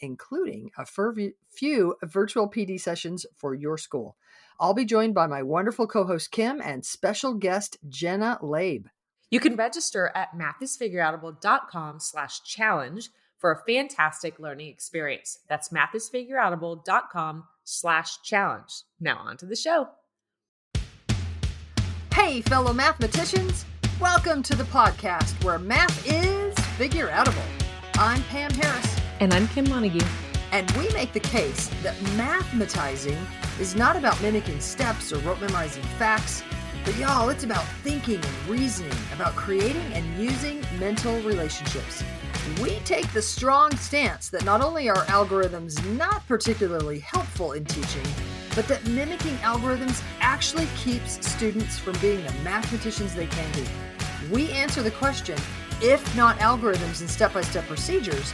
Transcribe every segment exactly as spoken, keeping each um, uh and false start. including a few virtual P D sessions for your school. I'll be joined by my wonderful co-host Kim and special guest Jenna Lab. You can register at math is figureoutable dot com slash challenge for a fantastic learning experience. That's math is figureoutable dot com slash challenge. Now on to the show. Hey, fellow mathematicians, welcome to the podcast where math is figureoutable. I'm Pam Harris. And I'm Kim Moneghi. And we make the case that mathematizing is not about mimicking steps or rote memorizing facts, but y'all, it's about thinking and reasoning, about creating and using mental relationships. We take the strong stance that not only are algorithms not particularly helpful in teaching, but that mimicking algorithms actually keeps students from being the mathematicians they can be. We answer the question, if not algorithms and step-by-step procedures,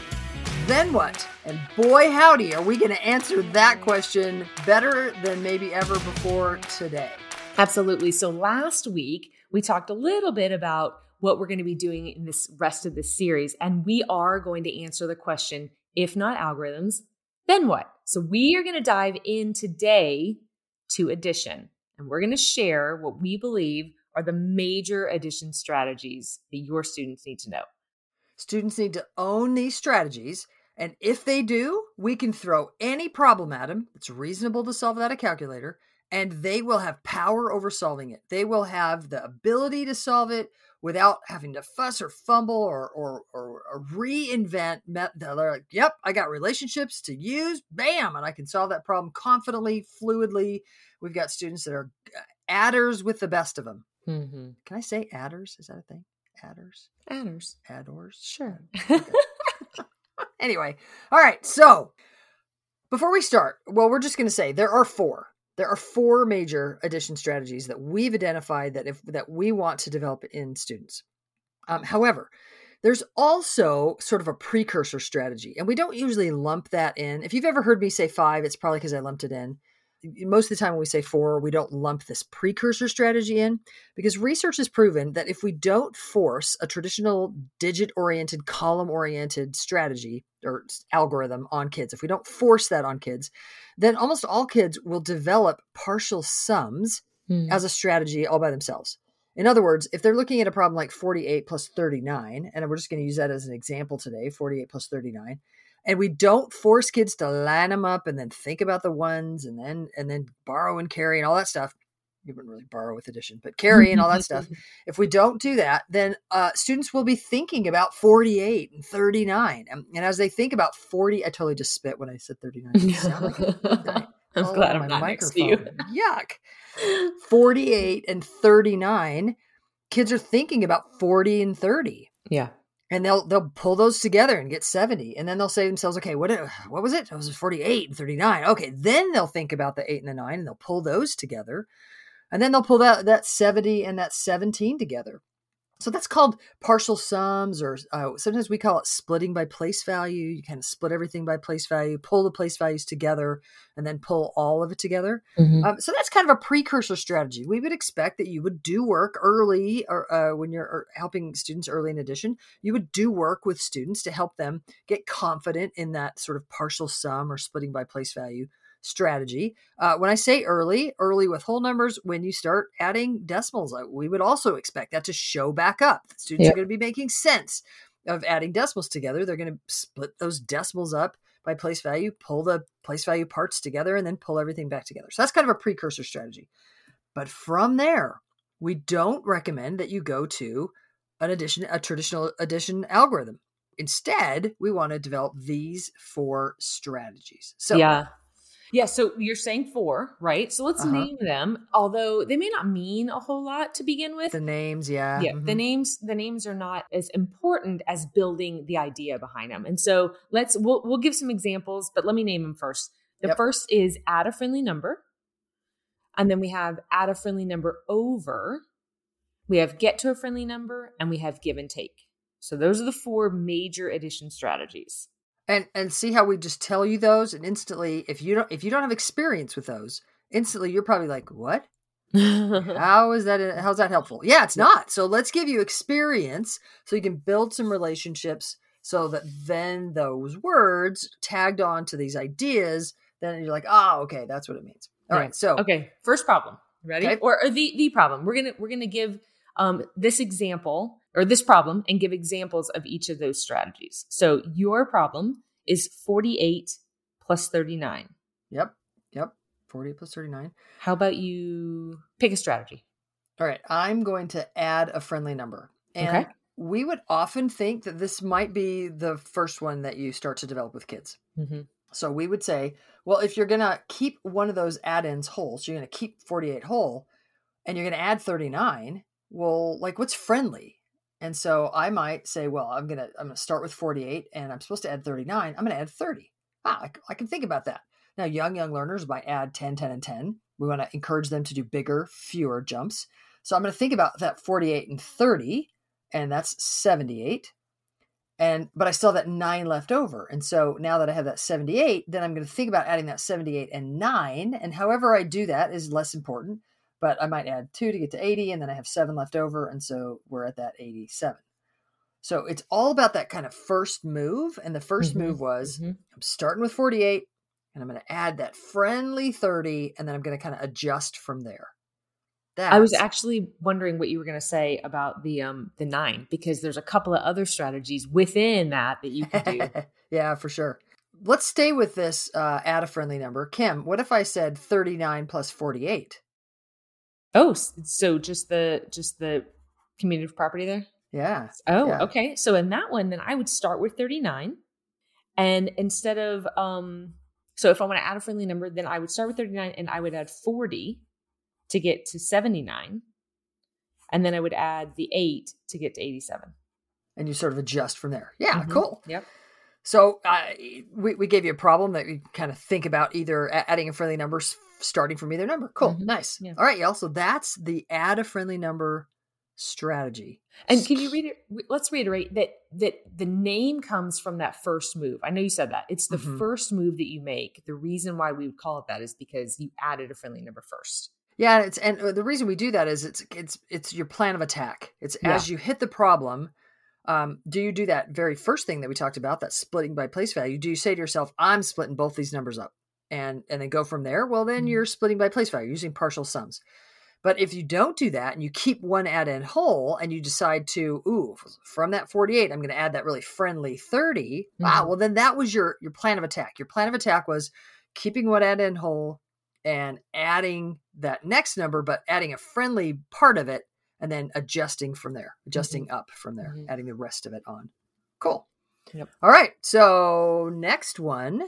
then what? And boy, howdy, are we going to answer that question better than maybe ever before today. Absolutely. So last week, we talked a little bit about what we're going to be doing in this rest of this series. And we are going to answer the question, if not algorithms, then what? So we are going to dive in today to addition. And we're going to share what we believe are the major addition strategies that your students need to know. Students need to own these strategies. And if they do, we can throw any problem at them. It's reasonable to solve without a calculator, and they will have power over solving it. They will have the ability to solve it without having to fuss or fumble or or, or, or reinvent. Met- They're like, yep, I got relationships to use, bam, and I can solve that problem confidently, fluidly. We've got students that are adders with the best of them. Mm-hmm. Can I say adders? Is that a thing? Adders? Adders. Adders. Sure. Okay. Anyway, all right. So before we start, well, we're just going to say there are four. There are four major addition strategies that we've identified that if that we want to develop in students. Um, however, there's also sort of a precursor strategy, and we don't usually lump that in. If you've ever heard me say five, it's probably because I lumped it in. Most of the time when we say four, we don't lump this precursor strategy in because research has proven that if we don't force a traditional digit-oriented, column-oriented strategy or algorithm on kids, if we don't force that on kids, then almost all kids will develop partial sums mm. as a strategy all by themselves. In other words, if they're looking at a problem like forty-eight plus thirty-nine, and we're just going to use that as an example today, forty-eight plus thirty-nine, and we don't force kids to line them up and then think about the ones and then and then borrow and carry and all that stuff. You wouldn't really borrow with addition, but carry and all that stuff. If we don't do that, then uh, students will be thinking about forty-eight and thirty-nine. And, and as they think about forty, I totally just spit when I said thirty-nine. It sound like thirty-nine. I'm oh, glad I'm not microphone. Next to you. Yuck. forty-eight and thirty-nine. Kids are thinking about forty and thirty. Yeah. And they'll they'll pull those together and get seventy. And then they'll say to themselves, okay, what what was it? It was forty-eight and thirty-nine. Okay, then they'll think about the eight and the nine and they'll pull those together. And then they'll pull that, that seventy and that seventeen together. So that's called partial sums, or uh, sometimes we call it splitting by place value. You kind of split everything by place value, pull the place values together, and then pull all of it together. Mm-hmm. Um, so that's kind of a precursor strategy. We would expect that you would do work early or uh, when you're helping students early in addition. You would do work with students to help them get confident in that sort of partial sum or splitting by place value strategy. Uh, when I say early, early with whole numbers, when you start adding decimals, we would also expect that to show back up. Students yep. are going to be making sense of adding decimals together. They're going to split those decimals up by place value, pull the place value parts together, and then pull everything back together. So that's kind of a precursor strategy. But from there, we don't recommend that you go to an addition, a traditional addition algorithm. Instead, we want to develop these four strategies. So yeah. Yeah. So you're saying four, right? So let's uh-huh. name them, although they may not mean a whole lot to begin with. The names. Yeah. Yeah. Mm-hmm. The names, the names are not as important as building the idea behind them. And so let's, we'll, we'll give some examples, but let me name them first. The yep. first is add a friendly number. And then we have add a friendly number over. We have get to a friendly number, and we have give and take. So those are the four major addition strategies. And and see how we just tell you those, and instantly, if you don't if you don't have experience with those, instantly you're probably like, what? How is that? How's that helpful? Yeah, it's not. So let's give you experience so you can build some relationships, so that then those words tagged on to these ideas, then you're like, oh, okay, that's what it means. All right. right so okay, first problem. Ready? Okay. Or, or the the problem. We're gonna we're gonna give um, this example. or this problem and give examples of each of those strategies. So your problem is forty-eight plus thirty-nine. Yep. Yep. forty-eight plus thirty-nine. How about you pick a strategy? All right. I'm going to add a friendly number. And okay. we would often think that this might be the first one that you start to develop with kids. Mm-hmm. So we would say, well, if you're going to keep one of those add-ins whole, so you're going to keep forty-eight whole and you're going to add thirty-nine, well, like what's friendly? And so I might say, well, I'm going to, I'm going to start with forty-eight and I'm supposed to add thirty-nine. I'm going to add thirty. Ah, I, I can think about that. Now, young, young learners might add ten, ten, and ten. We want to encourage them to do bigger, fewer jumps. So I'm going to think about that forty-eight and thirty, and that's seventy-eight. And, but I still have that nine left over. And so now that I have that seventy-eight, then I'm going to think about adding that seventy-eight and nine. And however I do that is less important. But I might add two to get to eighty, and then I have seven left over, and so we're at that eighty-seven. So it's all about that kind of first move, and the first mm-hmm. move was mm-hmm. I'm starting with forty-eight, and I'm going to add that friendly thirty, and then I'm going to kind of adjust from there. That's- I was actually wondering what you were going to say about the um the nine, because there's a couple of other strategies within that that you can do. Yeah, for sure. Let's stay with this uh, add a friendly number. Kim, what if I said thirty-nine plus forty-eight? Oh, so just the just the community property there? Yeah. Oh, yeah. Okay. So in that one, then I would start with thirty-nine. And instead of, um, so if I want to add a friendly number, then I would start with thirty-nine and I would add forty to get to seventy-nine. And then I would add the eight to get to eighty-seven. And you sort of adjust from there. Yeah, mm-hmm. Cool. Yep. So uh, we, we gave you a problem that you kind of think about either adding a friendly number, starting from either number. Cool. Mm-hmm. Nice. Yeah. All right, y'all. So that's the add a friendly number strategy. And can you read it? Let's reiterate that, that the name comes from that first move. I know you said that. It's the mm-hmm. first move that you make. The reason why we would call it that is because you added a friendly number first. Yeah. It's, and the reason we do that is it's, it's, it's your plan of attack. It's yeah. as you hit the problem, Um, do you do that very first thing that we talked about, that splitting by place value? Do you say to yourself, I'm splitting both these numbers up and, and then go from there? Well, then mm-hmm. you're splitting by place value using partial sums. But if you don't do that and you keep one add-in whole and you decide to, ooh, from that forty-eight, I'm going to add that really friendly thirty. Mm-hmm. Wow. Well, then that was your, your plan of attack. Your plan of attack was keeping one add-in whole and adding that next number, but adding a friendly part of it. And then adjusting from there, adjusting mm-hmm. up from there, mm-hmm. adding the rest of it on. Cool. Yep. All right. So next one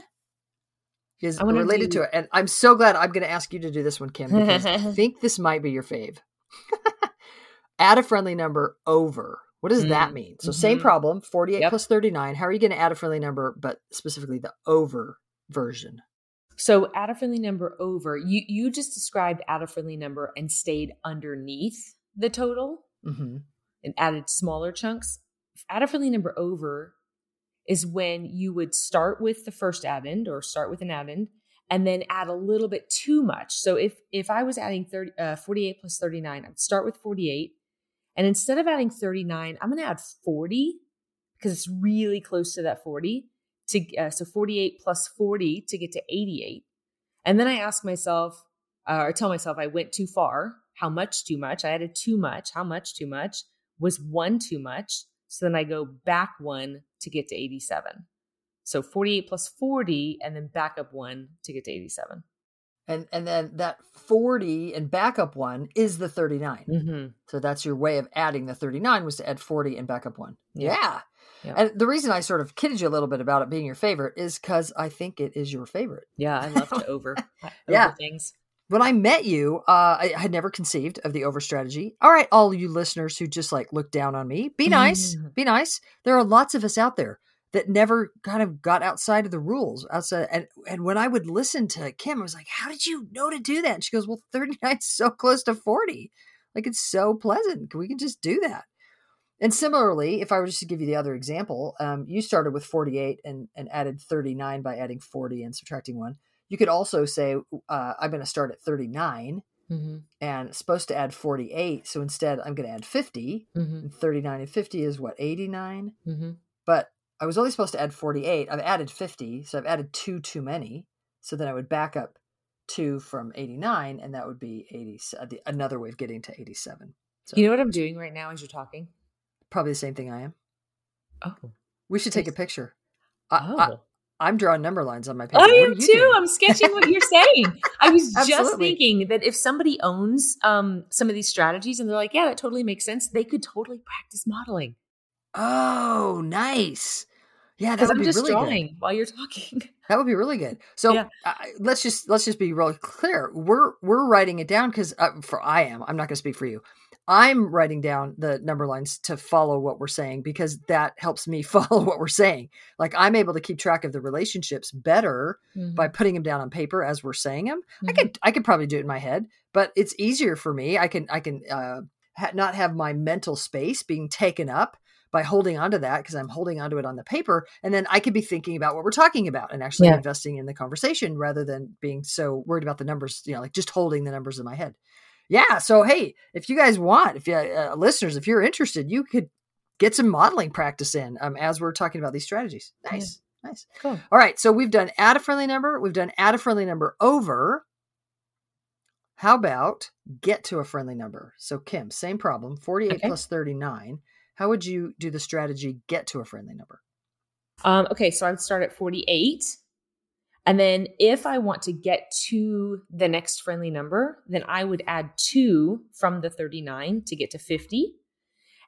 is related do... to it. And I'm so glad I'm going to ask you to do this one, Kim, because I think this might be your fave. Add a friendly number over. What does mm-hmm. that mean? So mm-hmm. same problem, forty-eight yep. plus thirty-nine. How are you going to add a friendly number, but specifically the over version? So add a friendly number over. You, you just described add a friendly number and stayed underneath the total mm-hmm. and added smaller chunks. Add a friendly number over is when you would start with the first add-in or start with an add-in and then add a little bit too much. So if, if I was adding thirty, uh, forty-eight plus thirty-nine, I'd start with forty-eight. And instead of adding thirty-nine, I'm going to add forty because it's really close to that forty. To uh, so forty-eight plus forty to get to eighty-eight. And then I ask myself, uh, or tell myself I went too far. How much too much? I added too much. How much too much? Was one too much? So then I go back one to get to eighty-seven. So forty-eight plus forty and then back up one to get to eighty-seven. And and then that forty and backup one is the thirty-nine. Mm-hmm. So that's your way of adding the thirty-nine, was to add forty and backup one. Yeah. yeah. yeah. And the reason I sort of kidded you a little bit about it being your favorite is because I think it is your favorite. Yeah, I love to over, over yeah. things. When I met you, uh, I had never conceived of the over strategy. All right, all you listeners who just like look down on me, be nice, mm-hmm. be nice. There are lots of us out there that never kind of got outside of the rules. outside. And and when I would listen to Kim, I was like, how did you know to do that? And she goes, well, thirty-nine is so close to forty. Like, it's so pleasant. We can just do that. And similarly, if I were just to give you the other example, um, you started with forty-eight and, and added thirty-nine by adding forty and subtracting one. You could also say, uh, I'm going to start at thirty-nine mm-hmm. and it's supposed to add forty-eight. So instead, I'm going to add fifty. Mm-hmm. And thirty-nine and fifty is what, eighty-nine? Mm-hmm. But I was only supposed to add forty-eight. I've added fifty, so I've added two too many. So then I would back up two from eighty-nine, and that would be eighty. Another way of getting to eighty-seven. So, you know what I'm doing right now as you're talking? Probably the same thing I am. Oh, we should take a picture. Oh. I, I, I'm drawing number lines on my paper. I am too. Doing? I'm sketching what you're saying. I was just thinking that if somebody owns um, some of these strategies and they're like, yeah, that totally makes sense, they could totally practice modeling. Oh, nice. Yeah, that would I'm be just really drawing good. While you're talking. That would be really good. So yeah. uh, let's just let's just be real clear. We're we're writing it down because uh, for I am. I'm not going to speak for you. I'm writing down the number lines to follow what we're saying because that helps me follow what we're saying. Like, I'm able to keep track of the relationships better mm-hmm. by putting them down on paper as we're saying them. Mm-hmm. I could I could probably do it in my head, but it's easier for me. I can I can uh, ha- not have my mental space being taken up by holding onto that because I'm holding onto it on the paper. And then I could be thinking about what we're talking about and actually yeah. investing in the conversation rather than being so worried about the numbers, you know, like just holding the numbers in my head. Yeah. So, hey, if you guys want, if you uh, listeners, if you're interested, you could get some modeling practice in um, as we're talking about these strategies. Nice. Yeah. Nice. Cool. All right. So we've done add a friendly number. We've done add a friendly number over. How about get to a friendly number? So Kim, same problem, forty-eight okay. plus thirty-nine. How would you do the strategy get to a friendly number? Um, okay, so I would start at forty-eight. And then if I want to get to the next friendly number, then I would add two from the thirty-nine to get to fifty.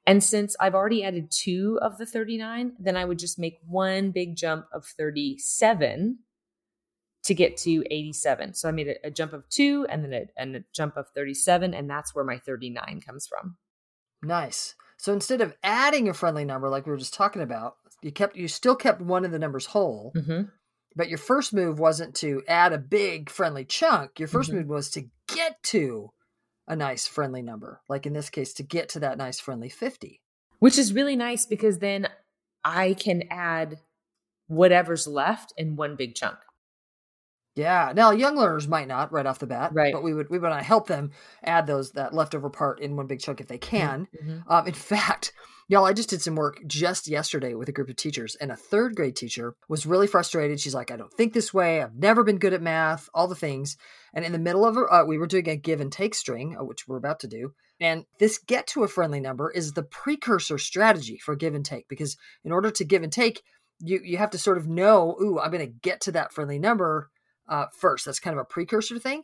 And since I've already added two of the thirty-nine, then I would just make one big jump of thirty-seven to get to eighty-seven. So I made a, a jump of two and then a, and a jump of thirty-seven, and that's where my thirty-nine comes from. Nice. So instead of adding a friendly number, like we were just talking about, you kept, you still kept one of the numbers whole, mm-hmm. but your first move wasn't to add a big friendly chunk. Your first mm-hmm. move was to get to a nice friendly number. Like in this case, to get to that nice friendly fifty. Which is really nice because then I can add whatever's left in one big chunk. Yeah. Now, young learners might not right off the bat, right. but we would we want to help them add those that leftover part in one big chunk if they can. Mm-hmm. Um, in fact, y'all, I just did some work just yesterday with a group of teachers, and a third grade teacher was really frustrated. She's like, I don't think this way. I've never been good at math, all the things. And in the middle of it, uh, we were doing a give and take string, which we're about to do. And this get to a friendly number is the precursor strategy for give and take, because in order to give and take, you, you have to sort of know, ooh, I'm going to get to that friendly number Uh, first. That's kind of a precursor thing.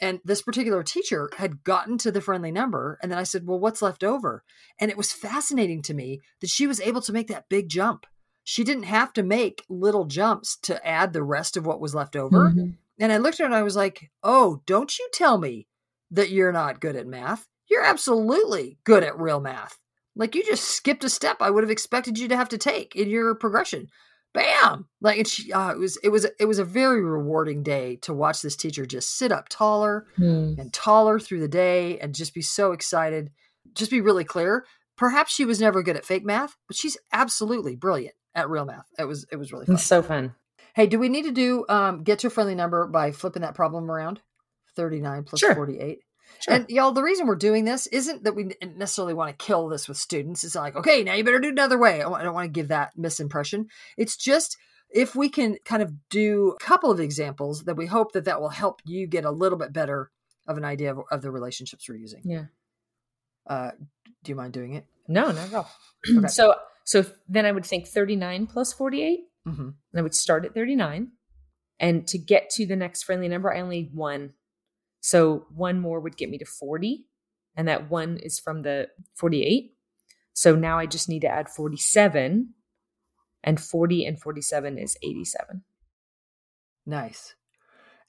And this particular teacher had gotten to the friendly number. And then I said, well, what's left over? And it was fascinating to me that she was able to make that big jump. She didn't have to make little jumps to add the rest of what was left over. Mm-hmm. And I looked at her and I was like, oh, don't you tell me that you're not good at math. You're absolutely good at real math. Like, you just skipped a step I would have expected you to have to take in your progression. Bam! Like, and she, uh, it was, it was, it was a very rewarding day to watch this teacher just sit up taller mm. and taller through the day, and just be so excited. Just be really clear. Perhaps she was never good at fake math, but she's absolutely brilliant at real math. It was, it was really fun. It's so fun. Hey, do we need to do um, get to a friendly number by flipping that problem around? thirty-nine plus sure. forty-eight. Sure. And y'all, the reason we're doing this isn't that we necessarily want to kill this with students. It's like, okay, now you better do it another way. I don't want to give that misimpression. It's just if we can kind of do a couple of examples that we hope that that will help you get a little bit better of an idea of, of the relationships we're using. Yeah. Uh, do you mind doing it? No, not at all. Okay. So, so then I would think thirty-nine plus forty-eight. Mm-hmm. And I would start at thirty-nine. And to get to the next friendly number, I only need one. So one more would get me to forty. And that one is from the forty-eight. So now I just need to add forty-seven. And forty and forty-seven is eighty-seven. Nice.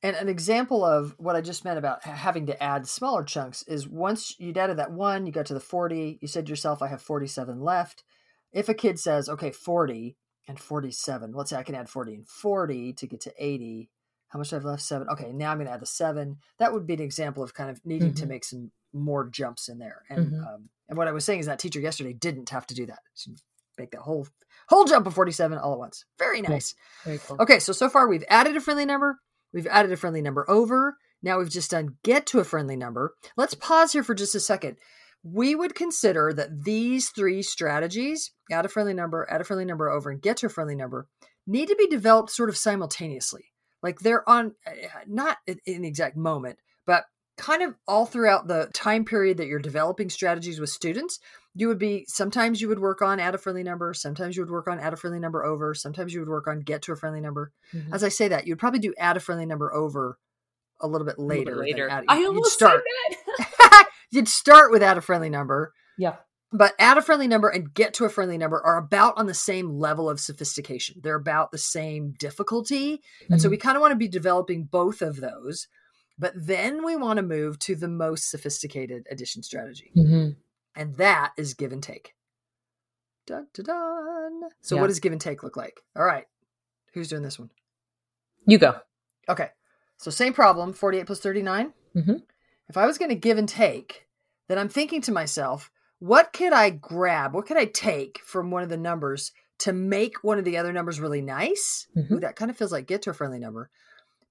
And an example of what I just meant about having to add smaller chunks is once you'd added that one, you got to the forty, you said to yourself, I have forty-seven left. If a kid says, okay, forty and forty-seven, let's say I can add forty and forty to get to eighty. How much do I have left? Seven. Okay, now I'm going to add the seven. That would be an example of kind of needing mm-hmm. to make some more jumps in there. And mm-hmm. um, and what I was saying is that teacher yesterday didn't have to do that. She make that whole, whole jump of forty-seven all at once. Very nice. Very cool. Okay, so, so far we've added a friendly number. We've added a friendly number over. Now we've just done get to a friendly number. Let's pause here for just a second. We would consider that these three strategies, add a friendly number, add a friendly number over, and get to a friendly number, need to be developed sort of simultaneously. Like they're on, not in the exact moment, but kind of all throughout the time period that you're developing strategies with students, you would be, sometimes you would work on add a friendly number. Sometimes you would work on add a friendly number over. Sometimes you would work on get to a friendly number. Mm-hmm. As I say that, you'd probably do add a friendly number over a little bit later. Little bit later. Add, I almost said that. You'd start with add a friendly number. Yeah. But add a friendly number and get to a friendly number are about on the same level of sophistication. They're about the same difficulty. Mm-hmm. And so we kind of want to be developing both of those. But then we want to move to the most sophisticated addition strategy. Mm-hmm. And that is give and take. Dun, dun, dun. So yeah. What does give and take look like? All right. Who's doing this one? You go. Okay. So same problem, forty-eight plus thirty-nine. Mm-hmm. If I was going to give and take, then I'm thinking to myself, what could I grab? What could I take from one of the numbers to make one of the other numbers really nice? Mm-hmm. Ooh, that kind of feels like get to a friendly number.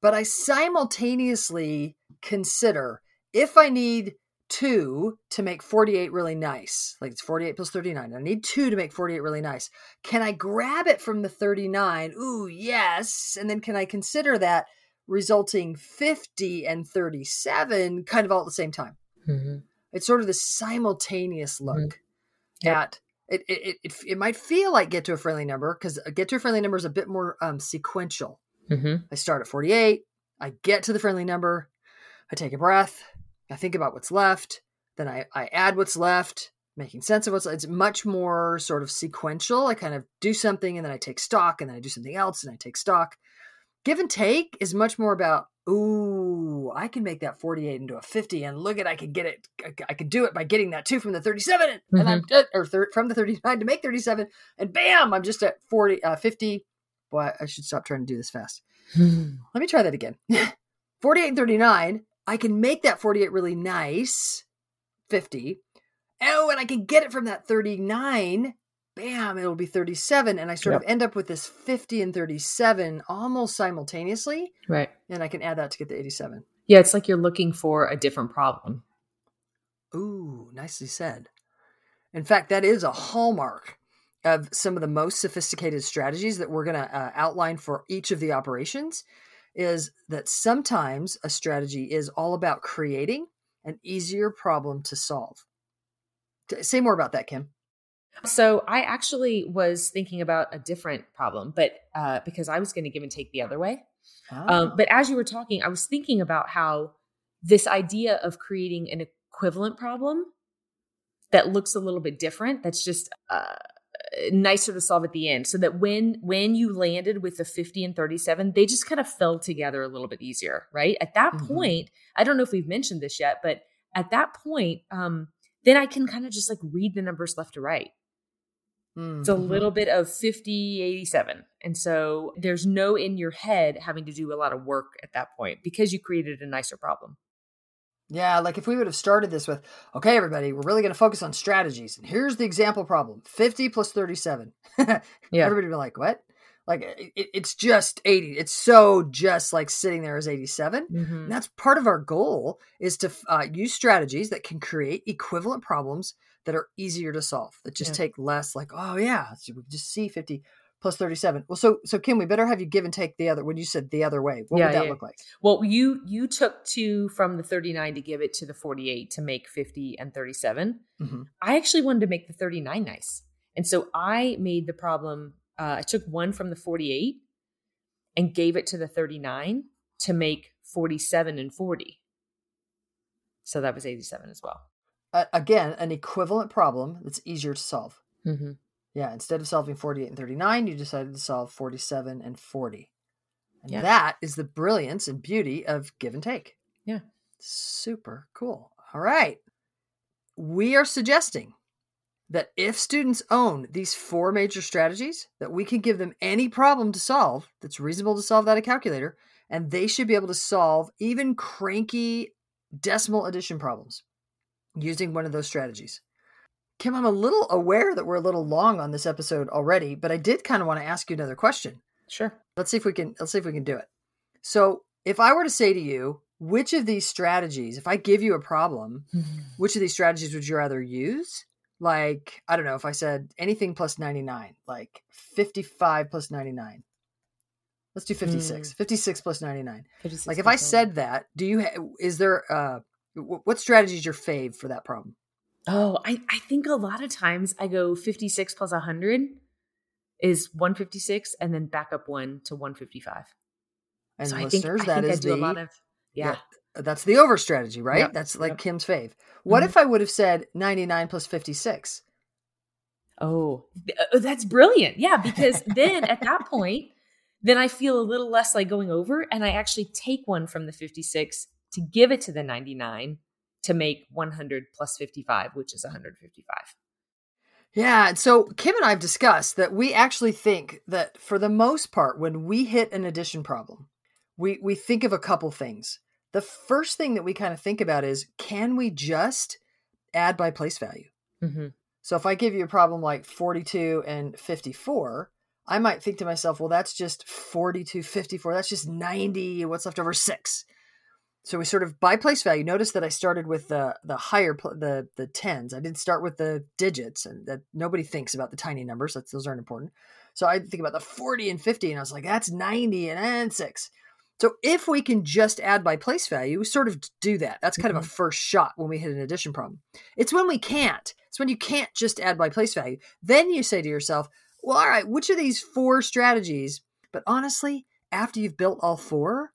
But I simultaneously consider if I need two to make forty-eight really nice, like it's forty-eight plus thirty-nine. I need two to make forty-eight really nice. Can I grab it from the thirty-nine? Ooh, yes. And then can I consider that resulting fifty and thirty-seven kind of all at the same time? Mm-hmm. It's sort of this simultaneous look mm-hmm. yep. at it it, it. it might feel like get to a friendly number because get to a friendly number is a bit more um, sequential. Mm-hmm. I start at forty-eight. I get to the friendly number. I take a breath. I think about what's left. Then I, I add what's left, making sense of what's left. It's much more sort of sequential. I kind of do something and then I take stock and then I do something else and I take stock. Give and take is much more about, ooh, I can make that forty-eight into a fifty and look at, I can get it. I, I can do it by getting that two from the thirty-seven mm-hmm. and I'm or thir- from the thirty-nine to make thirty-seven and bam, I'm just at forty, uh, fifty. Boy, I should stop trying to do this fast. Hmm. Let me try that again. forty-eight and thirty-nine, I can make that forty-eight really nice, fifty. Oh, and I can get it from that thirty-nine. Bam, it'll be thirty-seven. And I sort yep. of end up with this fifty and thirty-seven almost simultaneously. Right. And I can add that to get the eighty-seven. Yeah, it's like you're looking for a different problem. Ooh, nicely said. In fact, that is a hallmark of some of the most sophisticated strategies that we're going to uh, outline for each of the operations is that sometimes a strategy is all about creating an easier problem to solve. Say more about that, Kim. So I actually was thinking about a different problem, but uh, because I was going to give and take the other way. Oh. Um, but as you were talking, I was thinking about how this idea of creating an equivalent problem that looks a little bit different, that's just uh, nicer to solve at the end so that when, when you landed with the fifty and thirty-seven, they just kind of fell together a little bit easier, right? At that mm-hmm. point, I don't know if we've mentioned this yet, but at that point, um, then I can kind of just like read the numbers left to right. Mm-hmm. It's a little bit of fifty, eighty-seven. And so there's no in your head having to do a lot of work at that point because you created a nicer problem. Yeah, like if we would have started this with, okay, everybody, we're really going to focus on strategies. And here's the example problem, fifty plus thirty-seven. Yeah. Everybody would be like, what? Like it, it's just eighty. It's so just like sitting there as eighty-seven. Mm-hmm. And that's part of our goal is to uh, use strategies that can create equivalent problems that are easier to solve, that just yeah. take less like, oh yeah, so we just see fifty plus thirty-seven. Well, so, so Kim, we better have you give and take the other, when you said the other way, what yeah, would that yeah. look like? Well, you, you took two from the thirty-nine to give it to the forty-eight to make fifty and thirty-seven. Mm-hmm. I actually wanted to make the thirty-nine nice. And so I made the problem, uh, I took one from the forty-eight and gave it to the thirty-nine to make forty-seven and forty. So that was eighty-seven as well. Uh, again, an equivalent problem that's easier to solve. Mm-hmm. Yeah, instead of solving forty-eight and thirty-nine, you decided to solve forty-seven and forty. And yeah. That is the brilliance and beauty of give and take. Yeah. Super cool. All right. We are suggesting that if students own these four major strategies, that we can give them any problem to solve that's reasonable to solve without a calculator, and they should be able to solve even cranky decimal addition problems using one of those strategies. Kim, I'm a little aware that we're a little long on this episode already, but I did kind of want to ask you another question. Sure. Let's see if we can, let's see if we can do it. So if I were to say to you, which of these strategies, if I give you a problem, which of these strategies would you rather use? Like, I don't know, if I said anything plus ninety-nine, like fifty-five plus ninety-nine. Let's do fifty-six. Mm. fifty-six plus ninety-nine. fifty-six like if I said that, do you, ha- is there, uh, w- what strategy is your fave for that problem? Oh, I, I think a lot of times I go fifty-six plus one hundred is one fifty-six and then back up one to one fifty-five. And so listeners, I think, that I think is I do the, a lot of, yeah. yeah. That's the over strategy, right? Yep. That's like yep. Kim's fave. What mm-hmm. if I would have said ninety-nine plus fifty-six? Oh, that's brilliant. Yeah, because then at that point, then I feel a little less like going over and I actually take one from the fifty-six to give it to the ninety-nine to make one hundred plus fifty-five, which is one fifty-five. Yeah. So Kim and I have discussed that we actually think that for the most part, when we hit an addition problem, we, we think of a couple things. The first thing that we kind of think about is, can we just add by place value? Mm-hmm. So if I give you a problem like forty-two and fifty-four, I might think to myself, well, that's just forty-two, fifty-four. That's just ninety. What's left over? Six. So we sort of by place value. Notice that I started with the the higher, pl- the the tens. I didn't start with the digits, and that nobody thinks about the tiny numbers. That's, those aren't important. So I think about the forty and fifty, and I was like, that's ninety and, and six. So if we can just add by place value, we sort of do that. That's kind mm-hmm. of a first shot when we hit an addition problem. It's when we can't. It's when you can't just add by place value. Then you say to yourself, well, all right, which of these four strategies? But honestly, after you've built all four,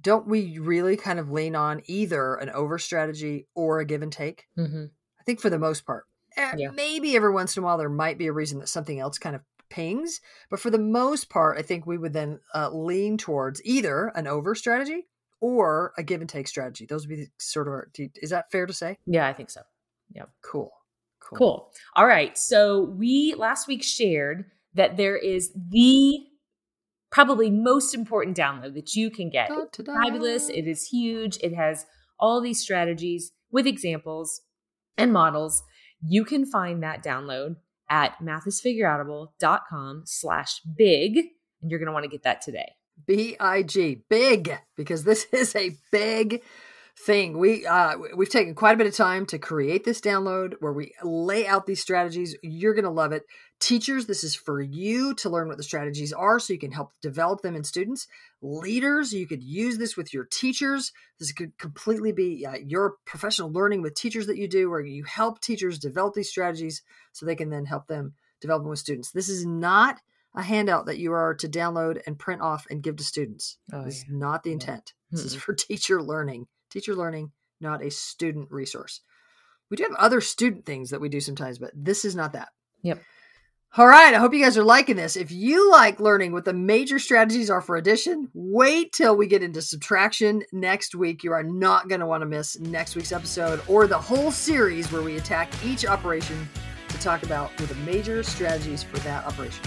don't we really kind of lean on either an over strategy or a give and take? Mm-hmm. I think for the most part, yeah. Maybe every once in a while, there might be a reason that something else kind of pings. But for the most part, I think we would then uh, lean towards either an over strategy or a give and take strategy. Those would be sort of our, is that fair to say? Yeah, I think so. Yeah. Cool. Cool. Cool. All right. So we last week shared that there is the probably most important download that you can get. It's fabulous. It is huge. It has all these strategies with examples and models. You can find that download at mathisfigureoutable dot com slash big. And you're going to want to get that today. B I G, big, because this is a big thing. We, uh, we've taken quite a bit of time to create this download where we lay out these strategies. You're going to love it. Teachers, this is for you to learn what the strategies are so you can help develop them in students. Leaders, you could use this with your teachers. This could completely be uh, your professional learning with teachers that you do where you help teachers develop these strategies so they can then help them develop them with students. This is not a handout that you are to download and print off and give to students. Oh, this yeah. is not the intent. Yeah. This mm-hmm. is for teacher learning. Teacher learning, not a student resource. We do have other student things that we do sometimes, but this is not that. Yep. All right. I hope you guys are liking this. If you like learning what the major strategies are for addition, wait till we get into subtraction next week. You are not going to want to miss next week's episode or the whole series where we attack each operation to talk about what the major strategies for that operation.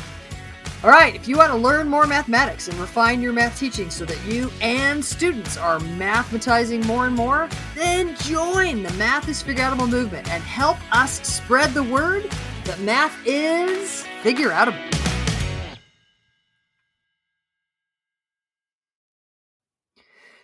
All right. If you want to learn more mathematics and refine your math teaching so that you and students are mathematizing more and more, then join the Math is Figureoutable movement and help us spread the word that math is figureoutable.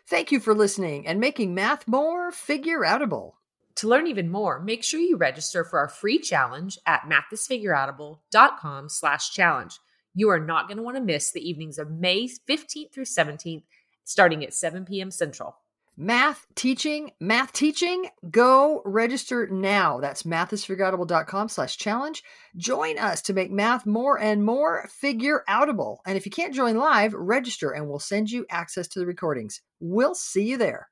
Thank you for listening and making math more figureoutable. To learn even more, make sure you register for our free challenge at mathisfigureoutable dot com slash challenge. You are not going to want to miss the evenings of May fifteenth through seventeenth, starting at seven p.m. Central. Math teaching, math teaching, go register now. That's mathisfigureoutable.com slash challenge. Join us to make math more and more figure outable. And if you can't join live, register and we'll send you access to the recordings. We'll see you there.